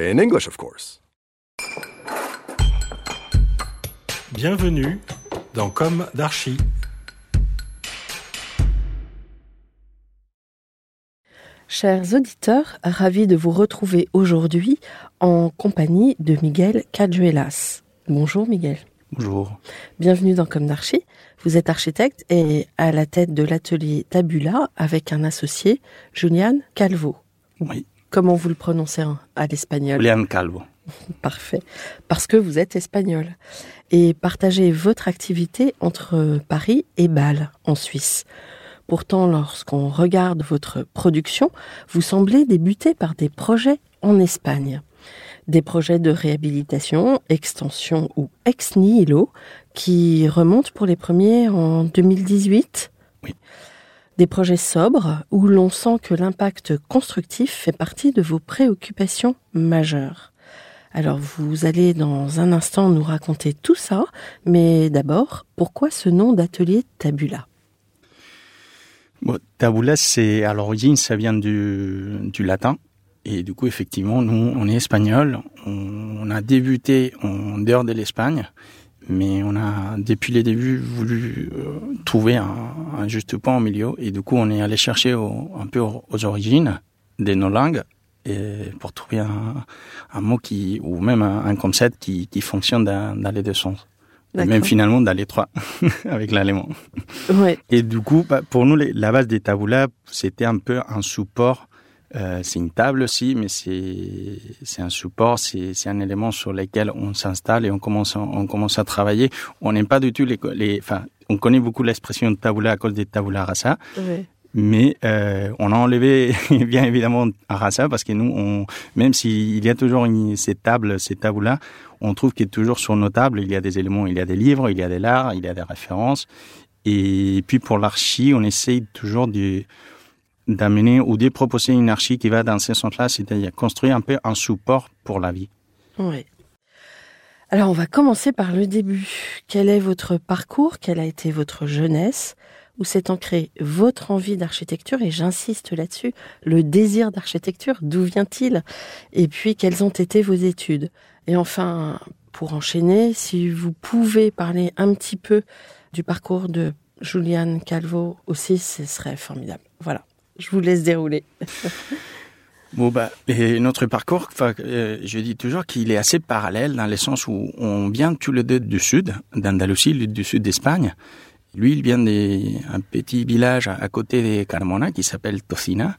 In English, of course. Bienvenue dans Comme d'Archi. Chers auditeurs, ravis de vous retrouver aujourd'hui en compagnie de Miguel Cayuelas. Bonjour Miguel. Bonjour. Bienvenue dans Comme d'Archi. Vous êtes architecte et à la tête de l'atelier Tabula avec un associé, Julian Calvo. Oui. Comment vous le prononcez à l'espagnol ? Julian Calvo. Parfait. Parce que vous êtes espagnol. Et partagez votre activité entre Paris et Bâle, en Suisse. Pourtant, lorsqu'on regarde votre production, vous semblez débuter par des projets en Espagne. Des projets de réhabilitation, extension ou ex nihilo, qui remontent pour les premiers en 2018. Oui. Des projets sobres où l'on sent que l'impact constructif fait partie de vos préoccupations majeures. Alors vous allez dans un instant nous raconter tout ça, mais d'abord, pourquoi ce nom d'atelier Tabula ? Bon, Tabula, c'est à l'origine, ça vient du latin. Et du coup, effectivement, nous, on est espagnols. On a débuté en dehors de l'Espagne. Mais on a, depuis les débuts, voulu trouver un juste point au milieu. Et du coup, on est allé chercher aux origines de nos langues et pour trouver un mot qui, ou même un concept qui fonctionne dans les deux sens. D'accord. Et même finalement dans les trois, avec l'allemand. Ouais. Et du coup, pour nous, la base des taboulas, c'était un peu un support. C'est une table aussi, mais c'est un support, c'est un élément sur lequel on s'installe et on commence à travailler. On n'aime pas du tout on connaît beaucoup l'expression tabula à cause des tabula rasa, oui. Mais on a enlevé bien évidemment rasa parce que nous, même s'il y a toujours ces tabulas, on trouve qu'il y a toujours sur nos tables, il y a des éléments, il y a des livres, il y a de l'art, il y a des références. Et puis pour l'archi, on essaye toujours d'amener ou de proposer une archi qui va dans ce sens-là, c'est-à-dire construire un peu un support pour la vie. Oui. Alors, on va commencer par le début. Quel est votre parcours ? Quelle a été votre jeunesse ? Où s'est ancrée votre envie d'architecture ? Et j'insiste là-dessus, le désir d'architecture, d'où vient-il ? Et puis, quelles ont été vos études ? Et enfin, pour enchaîner, si vous pouvez parler un petit peu du parcours de Julian Calvo aussi, ce serait formidable. Voilà. Je vous laisse dérouler. Et notre parcours, je dis toujours qu'il est assez parallèle dans le sens où on vient tous les deux du sud, d'Andalousie, du sud d'Espagne. Lui, il vient d'un petit village à côté de Carmona qui s'appelle Tocina.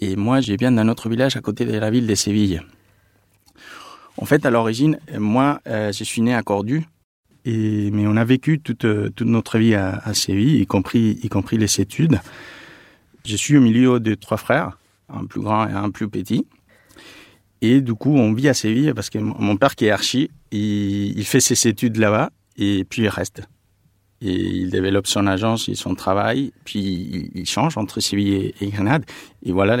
Et moi, je viens d'un autre village à côté de la ville de Séville. En fait, à l'origine, moi, je suis né à Cordoue. Mais on a vécu toute notre vie à Séville, y compris les études. Je suis au milieu de trois frères, un plus grand et un plus petit. Et du coup, on vit à Séville parce que mon père qui est archi, il fait ses études là-bas et puis il reste. Et il développe son agence et son travail, puis il change entre Séville et Grenade. Et voilà,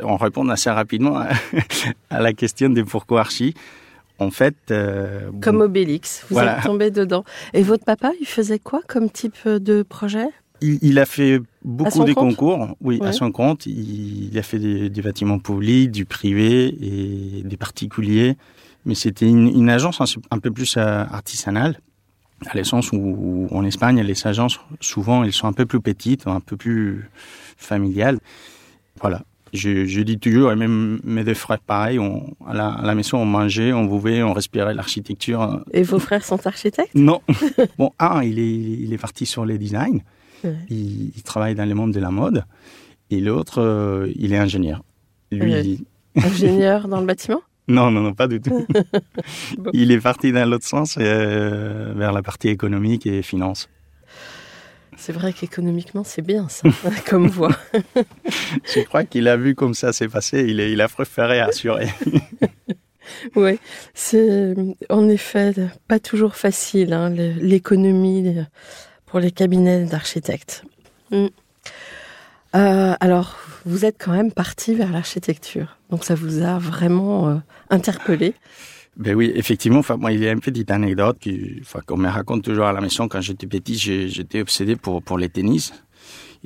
on répond assez rapidement à la question de pourquoi archi. En fait... Comme Obélix, vous êtes tombé dedans. Et votre papa, il faisait quoi comme type de projet ? Il a fait beaucoup de concours, oui, ouais. À son compte. Il a fait des bâtiments publics, du privé et des particuliers. Mais c'était une agence un peu plus artisanale. à l'essence où en Espagne, les agences, souvent, elles sont un peu plus petites, un peu plus familiales. Voilà. Je dis toujours, et même mes deux frères, pareil, à la maison, on mangeait, on buvait, on respirait l'architecture. Et vos frères sont architectes ? Non. Bon, un, il est parti sur les designs. Ouais. Il travaille dans le monde de la mode. Et l'autre, il est ingénieur. Lui, ouais. Ingénieur dans le bâtiment ? Non, pas du tout. Bon. Il est parti dans l'autre sens, vers la partie économique et finance. C'est vrai qu'économiquement, c'est bien ça, comme voie. Je crois qu'il a vu comme ça s'est passé, il a préféré assurer. Oui, c'est en effet pas toujours facile, hein, l'économie pour les cabinets d'architectes. Alors, vous êtes quand même parti vers l'architecture, donc ça vous a vraiment interpellé. Ben oui, effectivement. Enfin, moi, il y a une petite anecdote qu'on me raconte toujours à la maison. Quand j'étais petit, j'étais obsédé pour le tennis.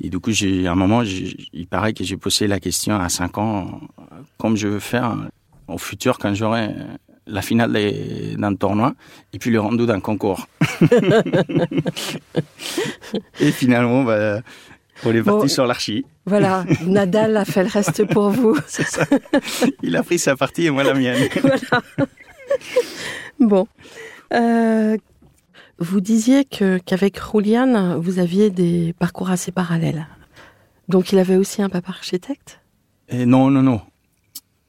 Et du coup, à un moment, il paraît que j'ai posé la question à 5 ans, comme je veux faire au futur quand j'aurai la finale d'un tournoi et puis le rendu d'un concours. Et finalement, on est parti sur l'archi. Voilà, Nadal a fait le reste pour vous. C'est ça. Il a pris sa partie et moi la mienne. Voilà. Bon, vous disiez qu'avec Julian, vous aviez des parcours assez parallèles. Donc, il avait aussi un papa architecte ? Non.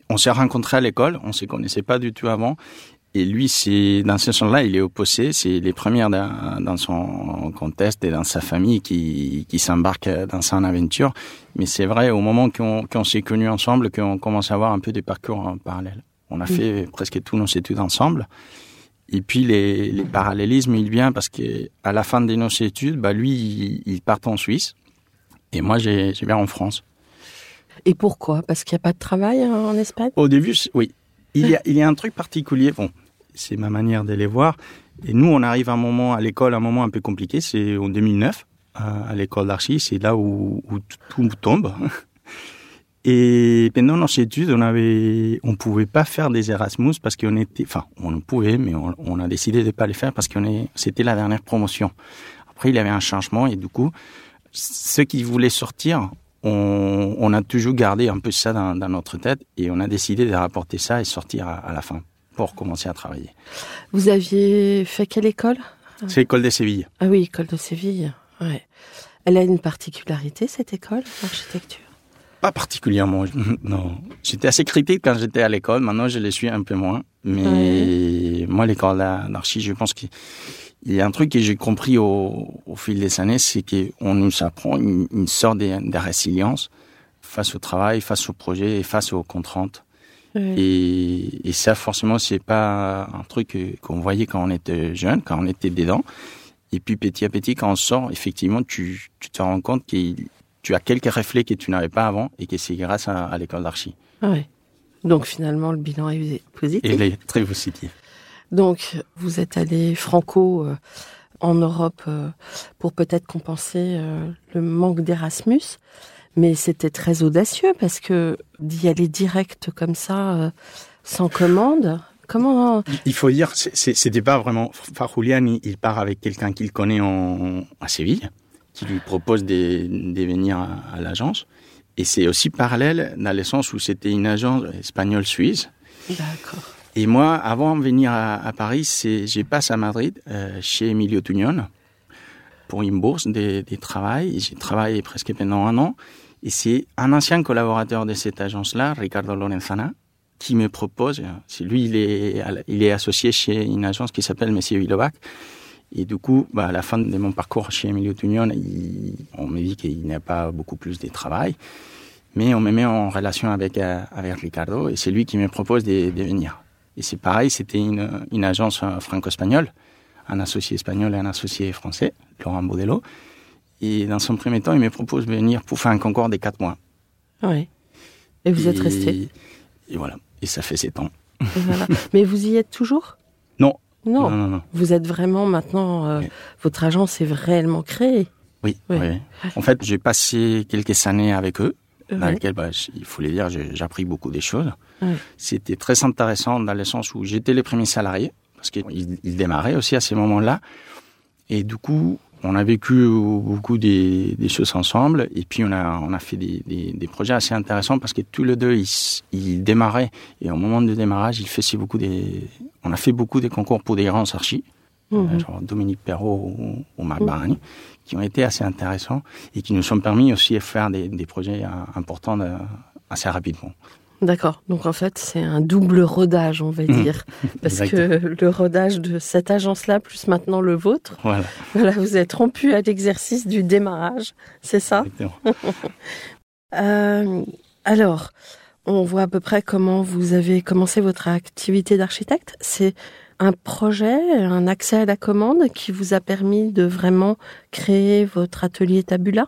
On s'est rencontrés à l'école, on ne se connaissait pas du tout avant. Et lui, dans ce sens-là, il est opposé. C'est les premiers dans son contexte et dans sa famille qui s'embarquent dans son aventure. Mais c'est vrai, au moment qu'on s'est connus ensemble, qu'on commence à avoir un peu des parcours en parallèle. On a fait presque tous nos études ensemble. Et puis, les parallélismes, il vient parce qu'à la fin de nos études, lui, il part en Suisse. Et moi, je vais en France. Et pourquoi ? Parce qu'il n'y a pas de travail en Espagne ? Au début, oui. Il y a un truc particulier. Bon, c'est ma manière de les voir. Et nous, on arrive à l'école, un moment un peu compliqué. C'est en 2009, à l'école d'archi. C'est là où tout tombe. Et pendant nos études, on pouvait pas faire des Erasmus parce qu'on était, on pouvait, mais on a décidé de pas les faire parce c'était la dernière promotion. Après, il y avait un changement et du coup, ceux qui voulaient sortir, on a toujours gardé un peu ça dans notre tête et on a décidé de rapporter ça et sortir à la fin pour commencer à travailler. Vous aviez fait quelle école ? C'est l'école de Séville. Ah oui, l'école de Séville. Ouais. Elle a une particularité, cette école d'architecture ? Pas particulièrement, non. J'étais assez critique quand j'étais à l'école. Maintenant, je le suis un peu moins. Mais moi, l'école d'archi, je pense qu'il y a un truc que j'ai compris au fil des années, c'est qu'on nous apprend une sorte de résilience face au travail, face au projet et face aux contraintes. Oui. Et ça, forcément, c'est pas un truc qu'on voyait quand on était jeune, quand on était dedans. Et puis, petit à petit, quand on sort, effectivement, tu te rends compte qu'il tu as quelques réflexes que tu n'avais pas avant et que c'est grâce à l'école d'archi. Ah oui. Donc finalement, le bilan est positif. Il est très positif. Donc, vous êtes allé franco en Europe pour peut-être compenser le manque d'Erasmus. Mais c'était très audacieux parce que d'y aller direct comme ça, sans commande... Comment... Il faut dire, c'était pas vraiment... Enfin, Julian, il part avec quelqu'un qu'il connaît à Séville, qui lui propose de venir à l'agence. Et c'est aussi parallèle dans le sens où c'était une agence espagnole-suisse. D'accord. Et moi, avant de venir à Paris, je passe à Madrid, chez Emilio Tugnone, pour une bourse de travail. Et j'ai travaillé presque pendant un an. Et c'est un ancien collaborateur de cette agence-là, Ricardo Lorenzana, qui me propose... C'est lui, il est associé chez une agence qui s'appelle Monsieur Villobac. Et du coup, à la fin de mon parcours chez Emilio Tugnone, on me dit qu'il n'y a pas beaucoup plus de travail. Mais on me met en relation avec Ricardo et c'est lui qui me propose de venir. Et c'est pareil, c'était une agence franco-espagnole, un associé espagnol et un associé français, Laurent Bodello. Et dans son premier temps, il me propose de venir pour faire un concours de 4 mois. Oui. Et vous êtes resté. Et voilà. Et ça fait 7 ans. Voilà. Mais vous y êtes toujours ? Non. Non. Vous êtes vraiment maintenant... Votre agence est réellement créée. Oui. En fait, j'ai passé quelques années avec eux, dans lesquelles, il faut le dire, j'ai appris beaucoup des choses. Oui. C'était très intéressant dans le sens où j'étais les premiers salariés, parce qu'ils démarraient aussi à ce moment-là. Et du coup, on a vécu beaucoup des choses ensemble. Et puis, on a fait des projets assez intéressants parce que tous les deux, ils démarraient. Et au moment du démarrage, on a fait beaucoup de concours pour des grands archis, genre Dominique Perrault ou Margency, qui ont été assez intéressants et qui nous ont permis aussi de faire des projets importants assez rapidement. D'accord. Donc, en fait, c'est un double rodage, on va dire. Parce que le rodage de cette agence-là, plus maintenant le vôtre, voilà, vous êtes rompu à l'exercice du démarrage. C'est ça ? Exactement. Alors, on voit à peu près comment vous avez commencé votre activité d'architecte. C'est un projet, un accès à la commande qui vous a permis de vraiment créer votre atelier Tabula ?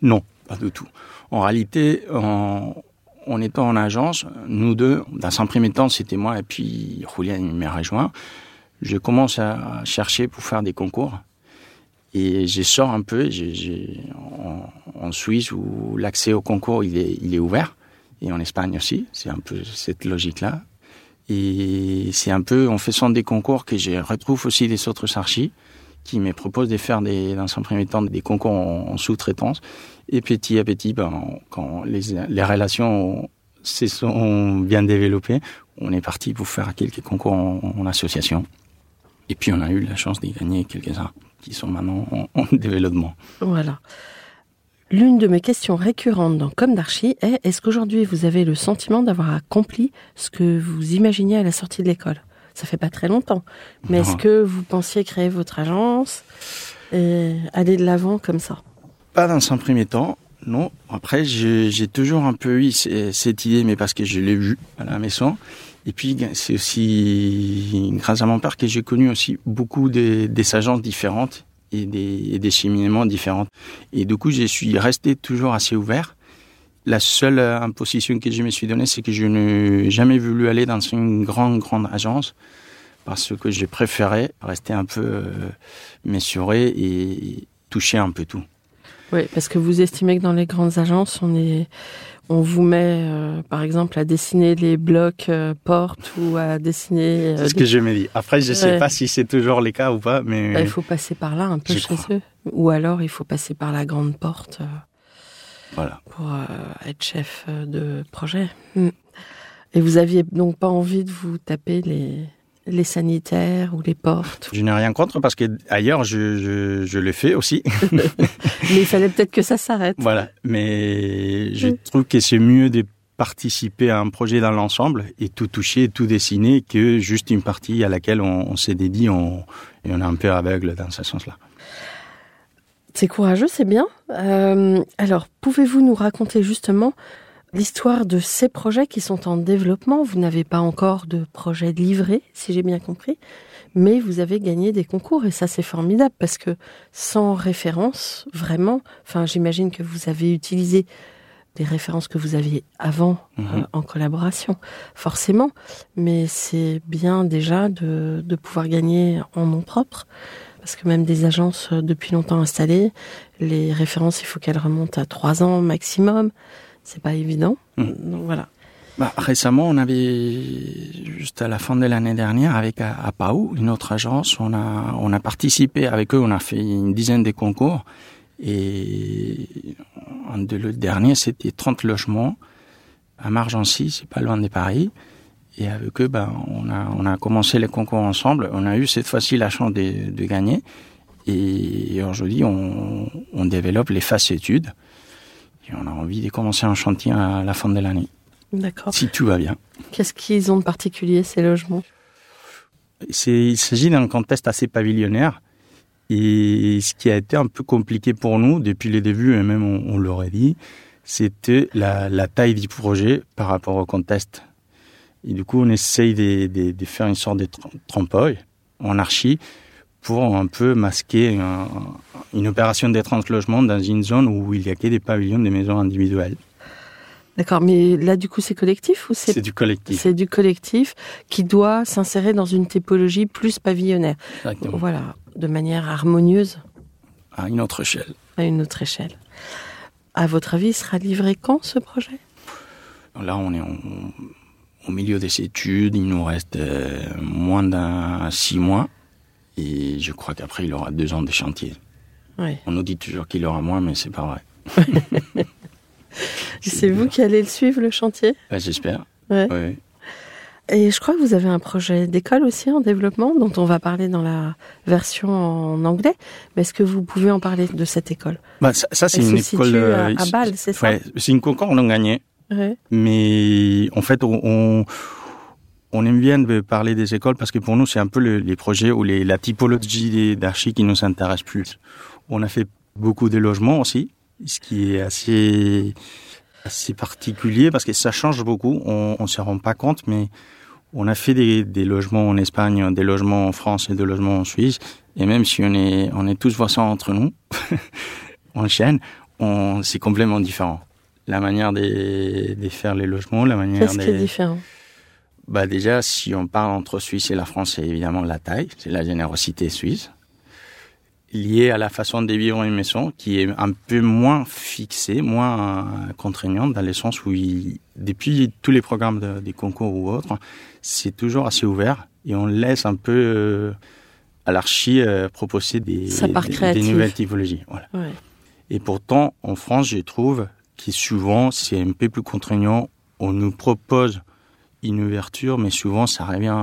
Non, pas du tout. En réalité, en étant en agence, nous deux, dans un premier temps, c'était moi et puis Julian m'a rejoint. Je commence à chercher pour faire des concours et je sors un peu. En Suisse, où l'accès au concours il est ouvert, et en Espagne aussi, c'est un peu cette logique-là. Et c'est un peu en faisant des concours que je retrouve aussi des autres archis qui me proposent de faire dans un premier temps des concours en sous-traitance. Et petit à petit, quand les relations se sont bien développées, on est parti pour faire quelques concours en association. Et puis, on a eu la chance d'y gagner quelques-uns qui sont maintenant en développement. Voilà. L'une de mes questions récurrentes dans Comme d'Archi est: est-ce qu'aujourd'hui, vous avez le sentiment d'avoir accompli ce que vous imaginiez à la sortie de l'école ? Ça fait pas très longtemps. Mais est-ce que vous pensiez créer votre agence et aller de l'avant comme ça ? Pas dans un premier temps, non. Après, j'ai toujours un peu eu cette idée, mais parce que je l'ai vue à la maison. Et puis, c'est aussi grâce à mon père que j'ai connu aussi beaucoup des agences différentes et des cheminements différents. Et du coup, je suis resté toujours assez ouvert. La seule imposition que je me suis donnée, c'est que je n'ai jamais voulu aller dans une grande agence, parce que j'ai préféré rester un peu mesuré et toucher un peu tout. Oui, parce que vous estimez que dans les grandes agences, on vous met, par exemple, à dessiner les blocs portes ou à dessiner... c'est ce que je me dis. Après, je ne sais pas si c'est toujours le cas ou pas, mais... il faut passer par là un peu chez eux. Ou alors, il faut passer par la grande porte voilà. Pour être chef de projet. Et vous n'aviez donc pas envie de vous taper les sanitaires ou les portes. Je n'ai rien contre parce qu'ailleurs, je le fais aussi. Mais il fallait peut-être que ça s'arrête. Voilà, mais je trouve que c'est mieux de participer à un projet dans l'ensemble et tout toucher, tout dessiner, que juste une partie à laquelle on s'est dédié et on est un peu aveugle dans ce sens-là. C'est courageux, c'est bien. Alors, pouvez-vous nous raconter justement l'histoire de ces projets qui sont en développement? Vous n'avez pas encore de projet livré, si j'ai bien compris, mais vous avez gagné des concours et ça, c'est formidable parce que sans référence, vraiment, j'imagine que vous avez utilisé des références que vous aviez avant en collaboration, forcément, mais c'est bien déjà de pouvoir gagner en nom propre. Parce que même des agences depuis longtemps installées, les références, il faut qu'elles remontent à 3 ans maximum. C'est pas évident. Donc voilà. Récemment, on avait, juste à la fin de l'année dernière, avec APAO, une autre agence, on a participé avec eux, on a fait une dizaine de concours. Et le dernier, c'était 30 logements à Margency, c'est pas loin de Paris. Et avec eux, on a commencé les concours ensemble. On a eu cette fois-ci la chance de gagner. Et aujourd'hui, on développe les phases études. Et on a envie de commencer un chantier à la fin de l'année. D'accord. Si tout va bien. Qu'est-ce qu'ils ont de particulier, ces logements ? Il s'agit d'un contexte assez pavillonnaire. Et ce qui a été un peu compliqué pour nous, depuis le début, et même on l'aurait dit, c'était la taille du projet par rapport au contexte. Et du coup, on essaye de faire une sorte de trompe-l'œil en archi pour un peu masquer une opération des 30 logements dans une zone où il n'y a que des pavillons, des maisons individuelles. D'accord, mais là, du coup, c'est collectif ou c'est du collectif. C'est du collectif qui doit s'insérer dans une typologie plus pavillonnaire. Exactement. Voilà, de manière harmonieuse. À une autre échelle. À une autre échelle. À votre avis, il sera livré quand, ce projet ? Là, on est au milieu des études, il nous reste moins d'6 mois. Et je crois qu'après, il aura 2 ans de chantier. Ouais. On nous dit toujours qu'il aura moins, mais c'est pas vrai. C'est vous qui allez le suivre, le chantier ? Ouais, j'espère. Ouais. Ouais. Et je crois que vous avez un projet d'école aussi en développement, dont on va parler dans la version en anglais. Mais est-ce que vous pouvez en parler de cette école ? Bah, ça c'est une école à Bâle, c'est ça ? Ouais, c'est une concours qu'on a gagné. Ouais. Mais en fait, on aime bien de parler des écoles parce que pour nous, c'est un peu les projets ou la typologie d'archi qui nous intéresse plus. On a fait beaucoup de logements aussi, ce qui est assez particulier parce que ça change beaucoup. On ne s'en rend pas compte, mais on a fait des logements en Espagne, des logements en France et des logements en Suisse. Et même si on est tous voisins entre nous, en chaîne, c'est complètement différent. La manière de faire les logements, la manière de... Qu'est-ce qui est différent ? Bah déjà, si on parle entre Suisse et la France, c'est évidemment la taille, c'est la générosité suisse, liée à la façon de vivre une maison qui est un peu moins fixée, moins contraignante, dans le sens où, depuis tous les programmes des concours ou autres, c'est toujours assez ouvert et on laisse un peu à l'archi proposer des nouvelles typologies. Voilà. Ouais. Et pourtant, en France, je trouve que souvent, c'est un peu plus contraignant. On nous propose une ouverture, mais souvent ça revient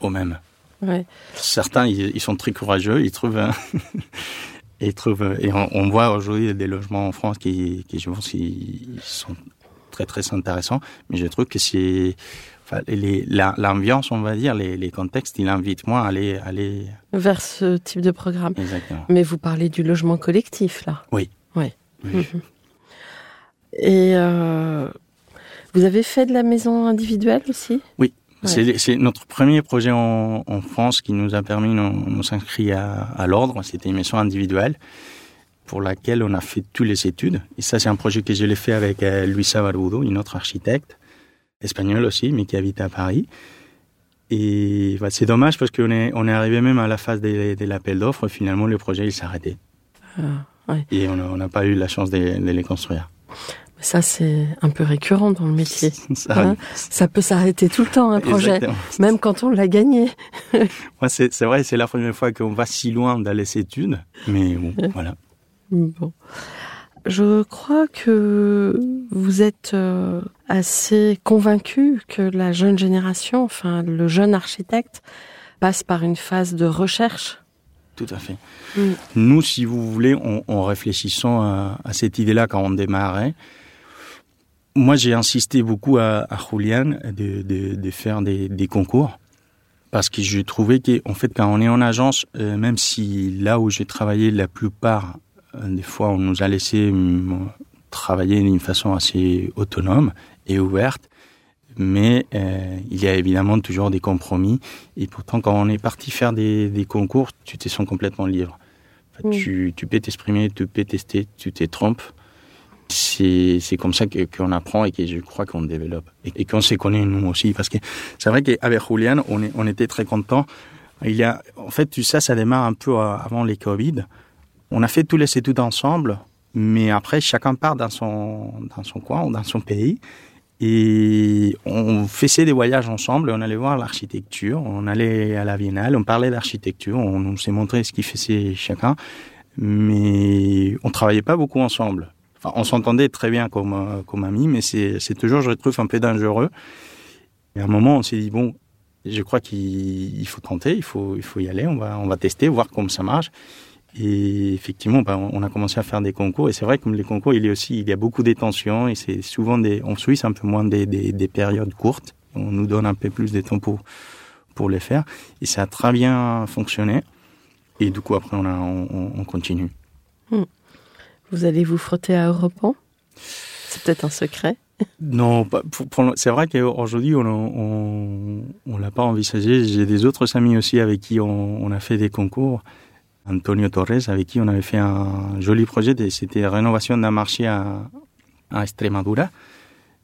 au même. Ouais. Certains, ils sont très courageux, ils trouvent, et on voit aujourd'hui des logements en France qui je pense, ils sont très très intéressants. Mais je trouve que c'est, enfin, l'ambiance, on va dire, les contextes, ils invitent moins à aller vers ce type de programme. Exactement. Mais vous parlez du logement collectif là. Oui. Oui. Oui. Mmh. Et vous avez fait de la maison individuelle aussi ? Oui, ouais. C'est notre premier projet en France qui nous a permis de nous inscrire à l'ordre. C'était une maison individuelle pour laquelle on a fait toutes les études. Et ça, c'est un projet que je l'ai fait avec Luisa Barbudo, une autre architecte, espagnole aussi, mais qui habite à Paris. Et bah, c'est dommage parce qu'on est arrivé même à la phase de l'appel d'offres. Finalement, le projet, il s'est arrêté. Ouais. Et on n'a pas eu la chance de les construire. Ça, c'est un peu récurrent dans le métier. Ça peut s'arrêter tout le temps, un projet, exactement. Même quand on l'a gagné. Moi, c'est vrai, c'est la première fois qu'on va si loin dans les études, mais bon, voilà. Bon. Je crois que vous êtes assez convaincu que la jeune génération, enfin le jeune architecte, passe par une phase de recherche. Tout à fait. Mm. Nous, si vous voulez, en réfléchissant à cette idée-là quand on démarrait, moi, j'ai insisté beaucoup à Julian de faire des concours parce que je trouvais qu'en fait, quand on est en agence, même si là où j'ai travaillé, la plupart des fois, on nous a laissé travailler d'une façon assez autonome et ouverte, mais il y a évidemment toujours des compromis. Et pourtant, quand on est parti faire des concours, tu te sens complètement libre. Enfin, tu peux t'exprimer, tu peux tester, tu te trompes. C'est comme ça qu'on apprend et que je crois qu'on développe. Et qu'on se connaît nous aussi. Parce que c'est vrai qu'avec Julian, on était très contents. En fait, tout ça, ça démarre un peu avant les Covid. On a fait tous les études ensemble, mais après, chacun part dans son coin ou dans son pays. Et on faisait des voyages ensemble, on allait voir l'architecture, on allait à la Biennale, on parlait d'architecture, on s'est montré ce qu'il faisait chacun, mais on ne travaillait pas beaucoup ensemble. Enfin, on s'entendait très bien comme amis, mais c'est toujours, je trouve, un peu dangereux. Et à un moment, on s'est dit, bon, je crois qu'il faut tenter, il faut y aller, on va tester, voir comment ça marche. Et effectivement, on a commencé à faire des concours. Et c'est vrai que les concours, il y a beaucoup des tensions. Et c'est souvent, en Suisse, un peu moins des périodes courtes. On nous donne un peu plus de temps pour les faire. Et ça a très bien fonctionné. Et du coup, après, on continue. Vous allez vous frotter à Europan ? C'est peut-être un secret ? Non, c'est vrai qu'aujourd'hui, on l'a pas envisagé. J'ai des autres amis aussi avec qui on a fait des concours. Antonio Torres, avec qui on avait fait un joli projet, c'était la rénovation d'un marché à Extremadura.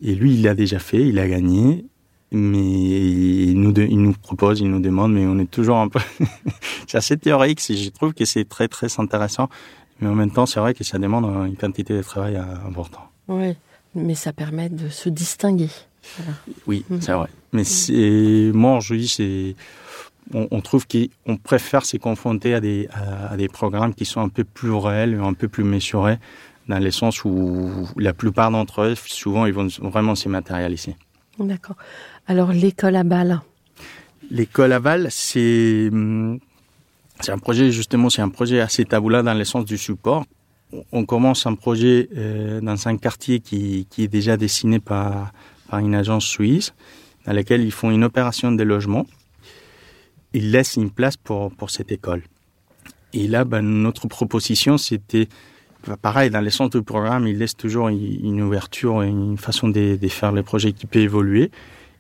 Et lui, il l'a déjà fait, il a gagné, mais il nous propose, il nous demande, mais on est toujours un peu... C'est assez théorique, je trouve que c'est très très intéressant, mais en même temps, c'est vrai que ça demande une quantité de travail importante. Oui, mais ça permet de se distinguer. Voilà. Oui, c'est vrai. Mais moi, je dis, c'est... on trouve qu'on préfère se confronter à des programmes qui sont un peu plus réels, un peu plus mesurés, dans le sens où la plupart d'entre eux, souvent, ils vont vraiment se matérialiser. D'accord. Alors, l'école à Bâle. L'école à Bâle, c'est un projet, justement, c'est un projet assez tabula dans le sens du support. On commence un projet dans un quartier qui est déjà dessiné par une agence suisse, dans laquelle ils font une opération de logement. Ils laissent une place pour cette école. Et là, notre proposition, c'était pareil, dans le sens du programme, ils laissent toujours une ouverture et une façon de faire les projets qui peut évoluer.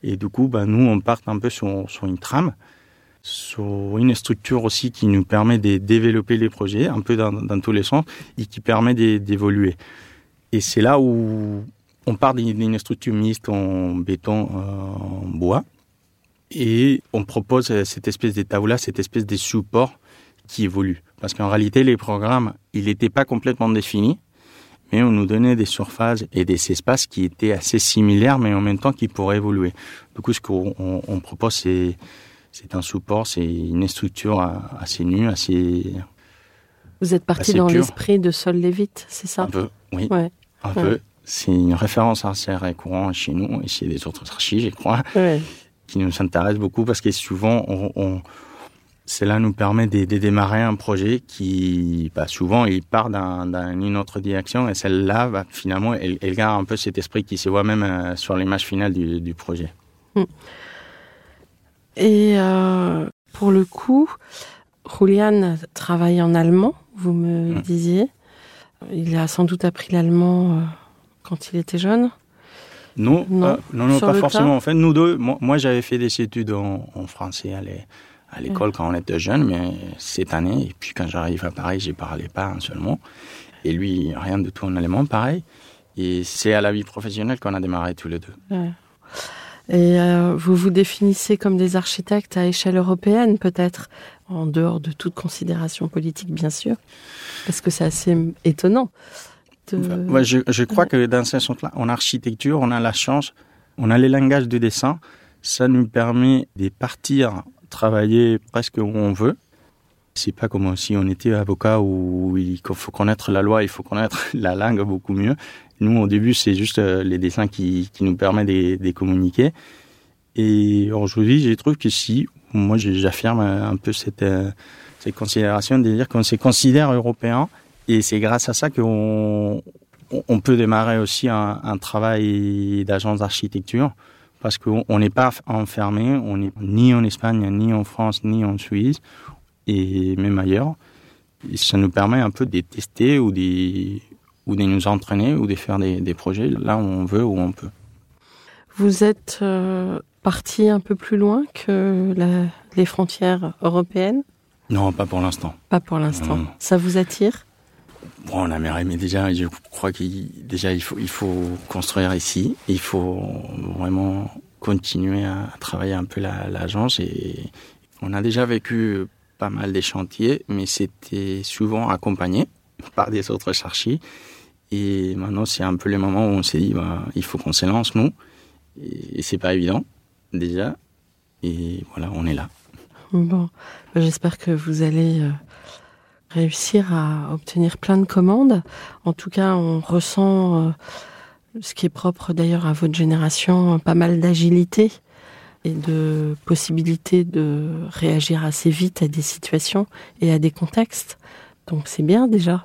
Et du coup, nous, on part un peu sur une trame, sur une structure aussi qui nous permet de développer les projets, un peu dans tous les sens, et qui permet d'évoluer. Et c'est là où on part d'une structure mixte en béton, en bois, et on propose cette espèce de tabula, cette espèce de support qui évolue. Parce qu'en réalité, les programmes, ils n'étaient pas complètement définis, mais on nous donnait des surfaces et des espaces qui étaient assez similaires, mais en même temps qui pourraient évoluer. Du coup, ce qu'on propose, c'est un support, c'est une structure assez nue, assez... Vous êtes parti dans l'esprit de Sol Lévit, c'est ça ? Un peu, oui. Ouais. Un peu. C'est une référence assez récurrente chez nous et chez les autres archives, je crois, qui nous intéresse beaucoup parce que souvent, cela nous permet de démarrer un projet qui, souvent, il part dans une autre direction et celle-là, finalement, elle garde un peu cet esprit qui se voit même sur l'image finale du projet. Mmh. Et pour le coup, Julian travaille en allemand, vous me disiez. Il a sans doute appris l'allemand quand il était jeune. Non, pas forcément. En fait, nous deux, moi j'avais fait des études en français à l'école quand on était jeune, mais cette année, et puis quand j'arrive à Paris, je ne parlais pas un seul mot. Et lui, rien de tout en allemand, pareil. Et c'est à la vie professionnelle qu'on a démarré tous les deux. Ouais. Et vous vous définissez comme des architectes à échelle européenne, peut-être, en dehors de toute considération politique, bien sûr, parce que c'est assez étonnant. Ouais, je crois que dans ce sens-là, en architecture, on a la chance, on a les langages du dessin, ça nous permet de partir travailler presque où on veut. C'est pas comme si on était avocat où il faut connaître la loi, il faut connaître la langue beaucoup mieux. Nous, au début, c'est juste les dessins qui nous permettent de communiquer. Et aujourd'hui, je trouve que si, moi j'affirme un peu cette considération de dire qu'on se considère européen et c'est grâce à ça qu'on peut démarrer aussi un travail d'agence d'architecture parce qu'on n'est pas enfermé, on n'est ni en Espagne, ni en France, ni en Suisse. Et même ailleurs, et ça nous permet un peu de tester ou de nous entraîner ou de faire des projets là où on veut, où on peut. Vous êtes parti un peu plus loin que les frontières européennes ? Non, pas pour l'instant. Pas pour l'instant. Non. Ça vous attire ? Bon, on aimerait, mais déjà, je crois qu'il faut construire ici. Il faut vraiment continuer à travailler un peu l'agence. Et on a déjà vécu pas mal des chantiers, mais c'était souvent accompagné par des autres archis. Et maintenant, c'est un peu le moment où on s'est dit, il faut qu'on se lance, nous. Et c'est pas évident, déjà. Et voilà, on est là. Bon, j'espère que vous allez réussir à obtenir plein de commandes. En tout cas, on ressent, ce qui est propre d'ailleurs à votre génération, pas mal d'agilité et de possibilité de réagir assez vite à des situations et à des contextes. Donc c'est bien déjà.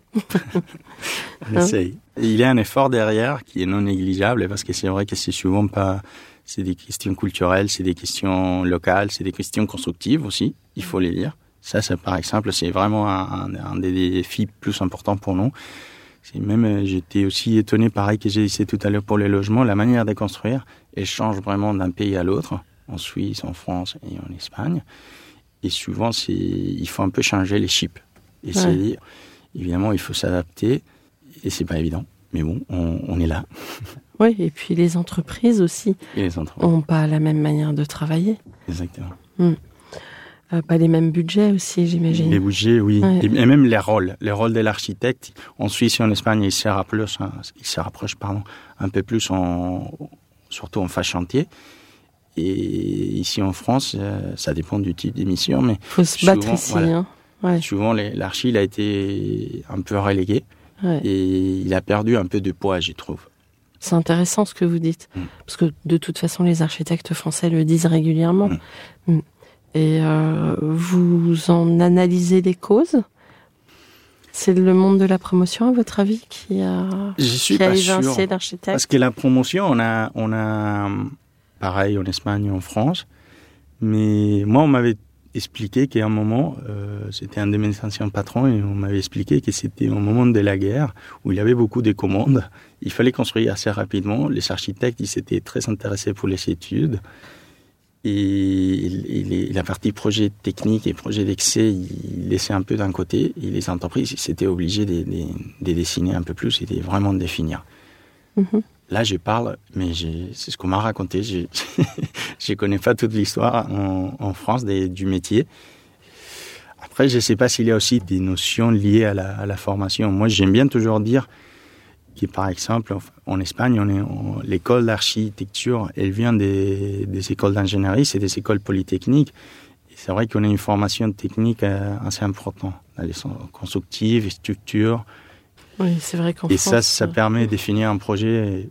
On essaye. Il y a un effort derrière qui est non négligeable parce que c'est vrai que c'est souvent pas... C'est des questions culturelles, c'est des questions locales, c'est des questions constructives aussi, il faut les lire. Ça par exemple, c'est vraiment un des défis plus importants pour nous. C'est même, j'étais aussi étonné, pareil que j'ai dit tout à l'heure pour les logements, la manière de construire, elle change vraiment d'un pays à l'autre. En Suisse, en France et en Espagne. Et souvent, il faut un peu changer les chips. Et c'est, évidemment, il faut s'adapter. Et c'est pas évident. Mais bon, on est là. Oui, et puis les entreprises aussi n'ont pas la même manière de travailler. Exactement. Pas les mêmes budgets aussi, j'imagine. Les budgets, oui. Ouais. Et même les rôles. Les rôles de l'architecte. En Suisse et en Espagne, ils se rapprochent un peu plus, surtout en phase chantier. Et ici en France, ça dépend du type d'émission, mais faut se souvent, battre ici. Voilà, hein. Ouais. Souvent, l'archi il a été un peu relégué et il a perdu un peu de poids, j'y trouve. C'est intéressant ce que vous dites, parce que de toute façon, les architectes français le disent régulièrement. Et vous en analysez les causes ? C'est le monde de la promotion, à votre avis, qui a, évincé l'architecte ? Parce que la promotion, on a pareil en Espagne et en France, mais moi, on m'avait expliqué qu'à un moment, c'était un de mes anciens patrons, et on m'avait expliqué que c'était au moment de la guerre, où il y avait beaucoup de commandes, il fallait construire assez rapidement, les architectes, ils s'étaient très intéressés pour les études, et la partie projet technique et projet d'excès, ils laissaient un peu d'un côté, et les entreprises, ils s'étaient obligés de dessiner un peu plus, et de vraiment définir. Mm-hmm. Là, je parle, mais c'est ce qu'on m'a raconté. Je ne connais pas toute l'histoire en France du métier. Après, je ne sais pas s'il y a aussi des notions liées à la formation. Moi, j'aime bien toujours dire que, par exemple, en Espagne, l'école d'architecture, elle vient des écoles d'ingénierie, c'est des écoles polytechniques. Et c'est vrai qu'on a une formation technique assez importante. Elles sont constructives, structures. Oui, c'est vrai qu'en France... Et ça permet de définir un projet.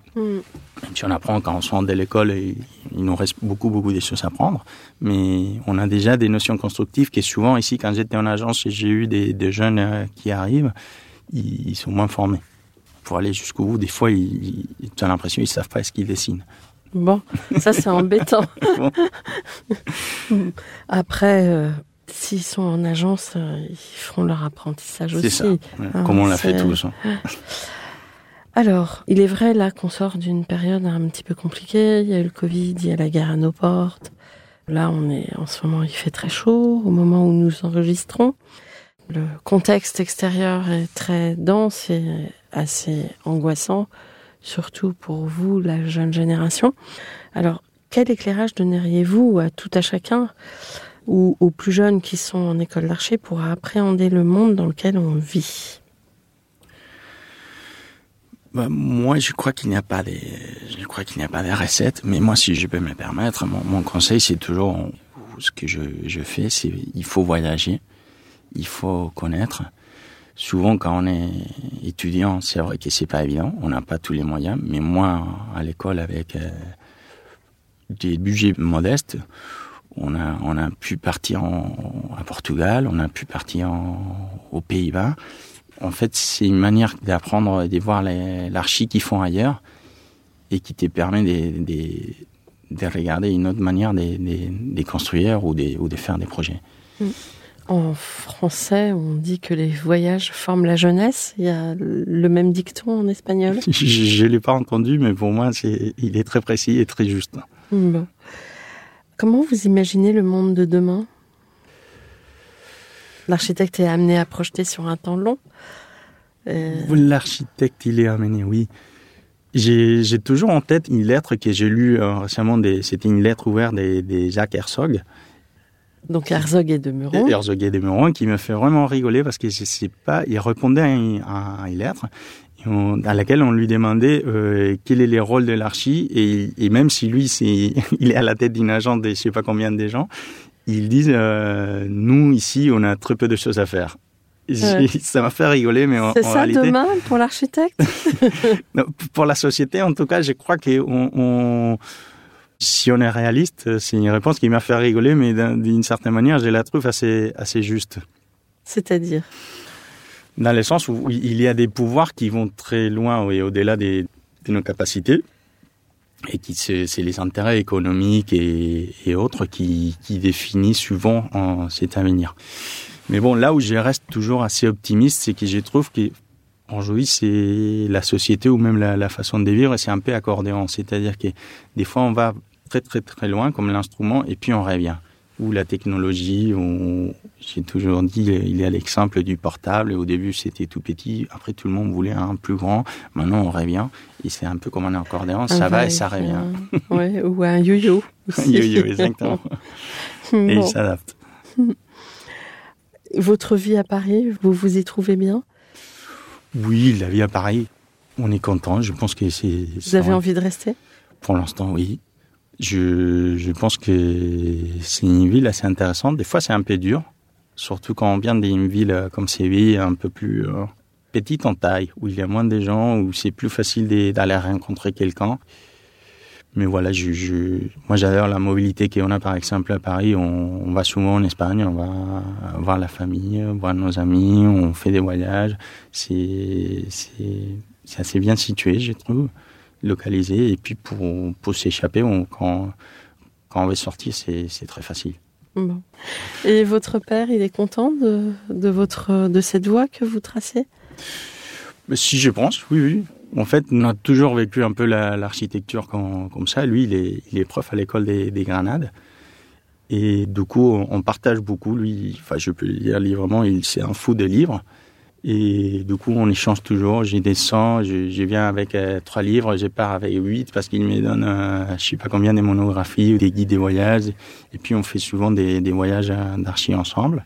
Si on apprend quand on sort de l'école, il nous reste beaucoup, beaucoup de choses à apprendre. Mais on a déjà des notions constructives qui, souvent, ici, quand j'étais en agence, j'ai eu des jeunes qui arrivent, ils sont moins formés. Pour aller jusqu'au bout, des fois, tu as l'impression qu'ils ne savent pas ce qu'ils dessinent. Bon, ça, c'est embêtant. Après... S'ils sont en agence, ils feront leur apprentissage c'est aussi. C'est ça, comme on l'a fait tous. Alors, il est vrai là qu'on sort d'une période un petit peu compliquée. Il y a eu le Covid, il y a la guerre à nos portes. Là, en ce moment, il fait très chaud au moment où nous enregistrons. Le contexte extérieur est très dense et assez angoissant, surtout pour vous, la jeune génération. Alors, quel éclairage donneriez-vous à tout à chacun ? Ou aux plus jeunes qui sont en école d'archi pour appréhender le monde dans lequel on vit? Moi, je crois qu'il n'y a pas de recettes, mais moi, si je peux me permettre, mon conseil, c'est toujours ce que je fais, c'est il faut voyager, il faut connaître. Souvent, quand on est étudiant, c'est vrai que c'est pas évident, on n'a pas tous les moyens, mais moi, à l'école, avec des budgets modestes, on a pu partir à Portugal, on a pu partir aux Pays-Bas. En fait, c'est une manière d'apprendre et de voir l'archi qu'ils font ailleurs et qui te permet de regarder une autre manière de construire ou de faire des projets. En français, on dit que les voyages forment la jeunesse. Il y a le même dicton en espagnol. Je ne l'ai pas entendu, mais pour moi, il est très précis et très juste. Bon. Comment vous imaginez le monde de demain ? L'architecte est amené à projeter sur un temps long. L'architecte, il est amené, oui. J'ai toujours en tête une lettre que j'ai lue récemment. C'était une lettre ouverte des Jacques Herzog. Donc Herzog et de Meuron. Herzog et de Meuron, qui me fait vraiment rigoler parce que je ne sais pas. Il répondait à une lettre à laquelle on lui demandait quel est le rôle de l'archi, et même si lui, il est à la tête d'une agence de je ne sais pas combien de gens, ils disent « Nous, ici, on a très peu de choses à faire ». Ça m'a fait rigoler, mais en réalité... C'est ça demain pour l'architecte? Non, pour la société, en tout cas, je crois que si on est réaliste, c'est une réponse qui m'a fait rigoler, mais d'une certaine manière, je la trouve assez juste. C'est-à-dire ? Dans le sens où il y a des pouvoirs qui vont très loin et au-delà de nos capacités, et c'est les intérêts économiques et autres qui définissent souvent cet avenir. Mais bon, là où je reste toujours assez optimiste, c'est que je trouve qu'aujourd'hui, c'est la société ou même la façon de vivre, c'est un peu accordéon. C'est-à-dire que des fois, on va très très très loin comme l'instrument et puis on revient. Ou la technologie, j'ai toujours dit, il y a l'exemple du portable. Au début, c'était tout petit. Après, tout le monde voulait un plus grand. Maintenant, on revient. Et c'est un peu comme un accordéon. Ça va et ça revient. Ouais, ou un yo-yo aussi. Un yo-yo, exactement. Bon. Et il s'adapte. Votre vie à Paris, vous vous y trouvez bien ? Oui, la vie à Paris, on est content. Je pense que c'est... Vous avez envie de rester ? Pour l'instant, oui. Je pense que c'est une ville assez intéressante. Des fois, c'est un peu dur, surtout quand on vient d'une ville comme Séville, un peu plus petite en taille, où il y a moins de gens, où c'est plus facile d'aller rencontrer quelqu'un. Mais voilà, moi j'adore la mobilité qu'on a par exemple à Paris. On va souvent en Espagne, on va voir la famille, voir nos amis, on fait des voyages. C'est assez bien situé, je trouve, localisé. Et puis pour s'échapper, quand on veut sortir, c'est très facile. Bon. Et votre père, il est content de cette voie que vous tracez ? Si, je pense, oui. En fait, on a toujours vécu un peu l'architecture comme ça. Lui, il est prof à l'école des Grenades. Et du coup, on partage beaucoup. Lui, enfin, je peux le dire librement, c'est un fou de livres. Et du coup, on échange toujours. J'ai des 100, je viens avec 3 livres, je pars avec 8 parce qu'il me donne je ne sais pas combien de monographies ou des guides des voyages. Et puis, on fait souvent des voyages d'archi ensemble.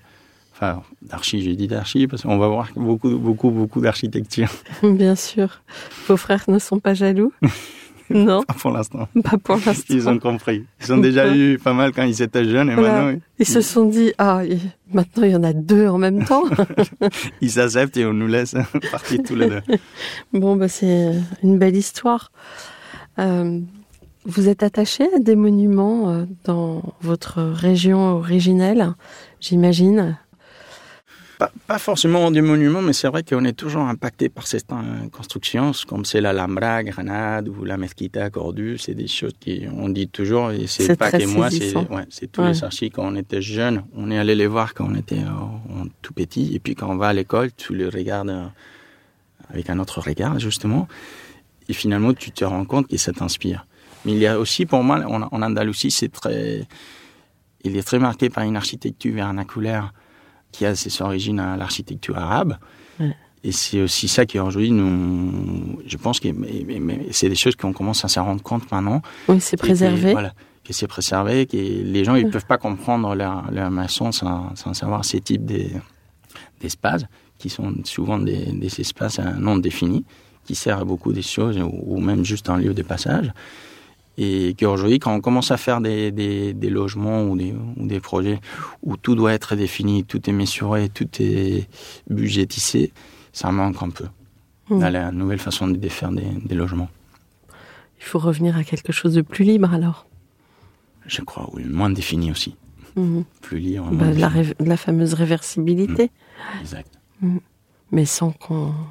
Enfin, d'archi, j'ai dit d'archi, parce qu'on va voir beaucoup d'architecture. Bien sûr. Vos frères ne sont pas jaloux ? Non. Pas pour l'instant. Ils ont compris. Ils ont déjà eu pas mal quand ils étaient jeunes. Et voilà. Maintenant, ils se sont dit, maintenant il y en a 2 en même temps. Ils s'acceptent et on nous laisse partir tous les 2. Bon, c'est une belle histoire. Vous êtes attaché à des monuments dans votre région originelle, j'imagine ? Pas forcément des monuments, mais c'est vrai qu'on est toujours impacté par certaines constructions, comme c'est l'Alhambra, Grenade ou la Mesquita, Cordoue. C'est des choses qu'on dit toujours, et c'est pas que moi, c'est tous les archis. Quand on était jeunes, on est allé les voir quand on était tout petit, et puis quand on va à l'école, tu les regardes avec un autre regard, justement, et finalement, tu te rends compte que ça t'inspire. Mais il y a aussi, pour moi, en Andalousie, il est très marqué par une architecture vernaculaire, qui a ses origines à l'architecture arabe. Ouais. Et c'est aussi ça qui, aujourd'hui, je pense que c'est des choses qu'on commence à se rendre compte maintenant. Oui, c'est préservé. Que c'est préservé, que les gens, ils ne peuvent pas comprendre leur maçon sans savoir ces types d'espaces, qui sont souvent des espaces non définis, qui servent à beaucoup de choses, ou même juste un lieu de passage. Et qu'aujourd'hui, quand on commence à faire des logements ou des projets où tout doit être défini, tout est mesuré, tout est budgétisé, ça manque un peu dans la nouvelle façon de faire des logements. Il faut revenir à quelque chose de plus libre, alors ? Je crois, oui. Moins défini aussi. Plus libre, moins défini. La fameuse réversibilité. Exact. Mais sans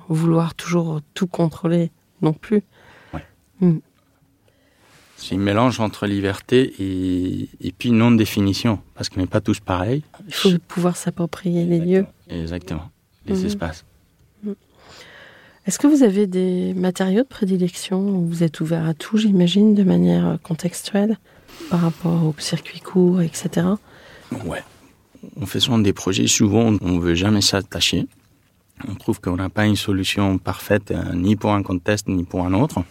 vouloir toujours tout contrôler non plus. Oui. C'est un mélange entre liberté et puis non-définition, parce qu'on n'est pas tous pareils. Il faut pouvoir s'approprier les lieux. Exactement, les espaces. Est-ce que vous avez des matériaux de prédilection ? Vous êtes ouvert à tout, j'imagine, de manière contextuelle, par rapport au circuit court, etc. Ouais. On fait souvent des projets, souvent on ne veut jamais s'attacher. On trouve qu'on n'a pas une solution parfaite, ni pour un contexte, ni pour un autre.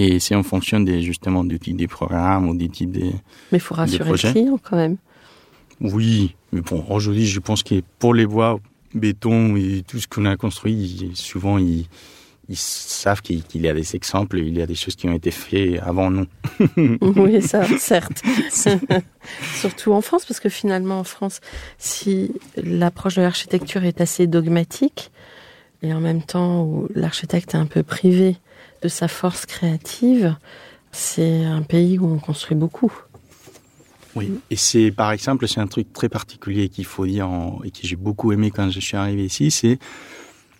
Et c'est en fonction justement du type des programmes ou du type des projets. Mais il faut rassurer le client quand même. Oui, mais bon, aujourd'hui, je pense que pour les voies, béton et tout ce qu'on a construit, souvent, ils savent qu'il y a des exemples, il y a des choses qui ont été faites avant nous. Oui, ça, certes. Surtout en France, parce que finalement, en France, si l'approche de l'architecture est assez dogmatique, et en même temps où l'architecte est un peu privé de sa force créative, c'est un pays où on construit beaucoup. Oui, et par exemple, c'est un truc très particulier qu'il faut dire, et que j'ai beaucoup aimé quand je suis arrivé ici, c'est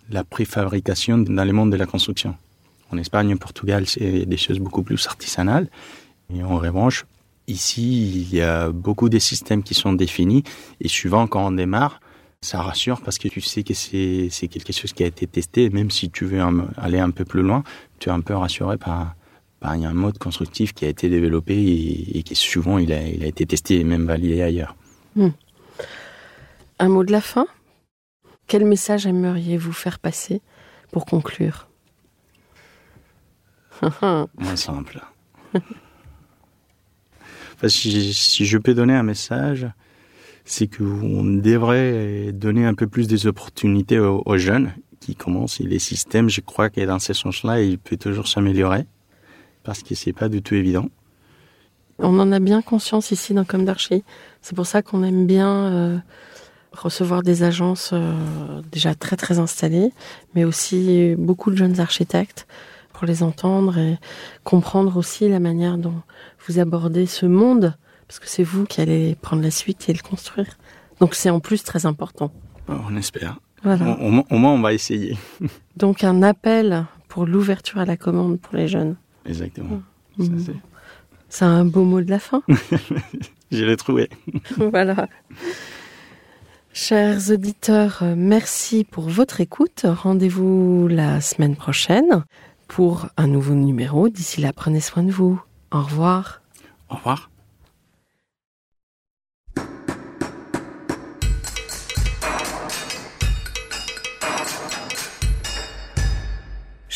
la préfabrication dans le monde de la construction. En Espagne, au Portugal, c'est des choses beaucoup plus artisanales. Et en revanche, ici, il y a beaucoup de systèmes qui sont définis, et souvent, quand on démarre, ça rassure parce que tu sais que c'est quelque chose qui a été testé. Même si tu veux aller un peu plus loin, tu es un peu rassuré par un mode constructif qui a été développé et qui souvent il a été testé et même validé ailleurs. Un mot de la fin ? Quel message aimeriez-vous faire passer pour conclure ? Moins simple. Enfin, si je peux donner un message, c'est qu'on devrait donner un peu plus des opportunités aux jeunes qui commencent. Et les systèmes, je crois que dans ce sens-là, ils peuvent toujours s'améliorer parce que ce n'est pas du tout évident. On en a bien conscience ici dans Comme d'Archi. C'est pour ça qu'on aime bien recevoir des agences déjà très très installées, mais aussi beaucoup de jeunes architectes pour les entendre et comprendre aussi la manière dont vous abordez ce monde, parce que c'est vous qui allez prendre la suite et le construire. Donc c'est en plus très important. On espère. Voilà. Au moins on va essayer. Donc un appel pour l'ouverture à la commande pour les jeunes. Exactement. Mmh. Ça, c'est un beau mot de la fin. Je l'ai trouvé. Voilà. Chers auditeurs, merci pour votre écoute. Rendez-vous la semaine prochaine pour un nouveau numéro. D'ici là, prenez soin de vous. Au revoir. Au revoir.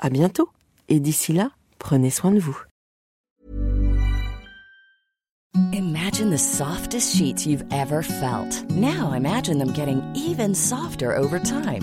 À bientôt, et d'ici là, prenez soin de vous. Imagine the softest sheets you've ever felt. Now imagine them getting even softer over time.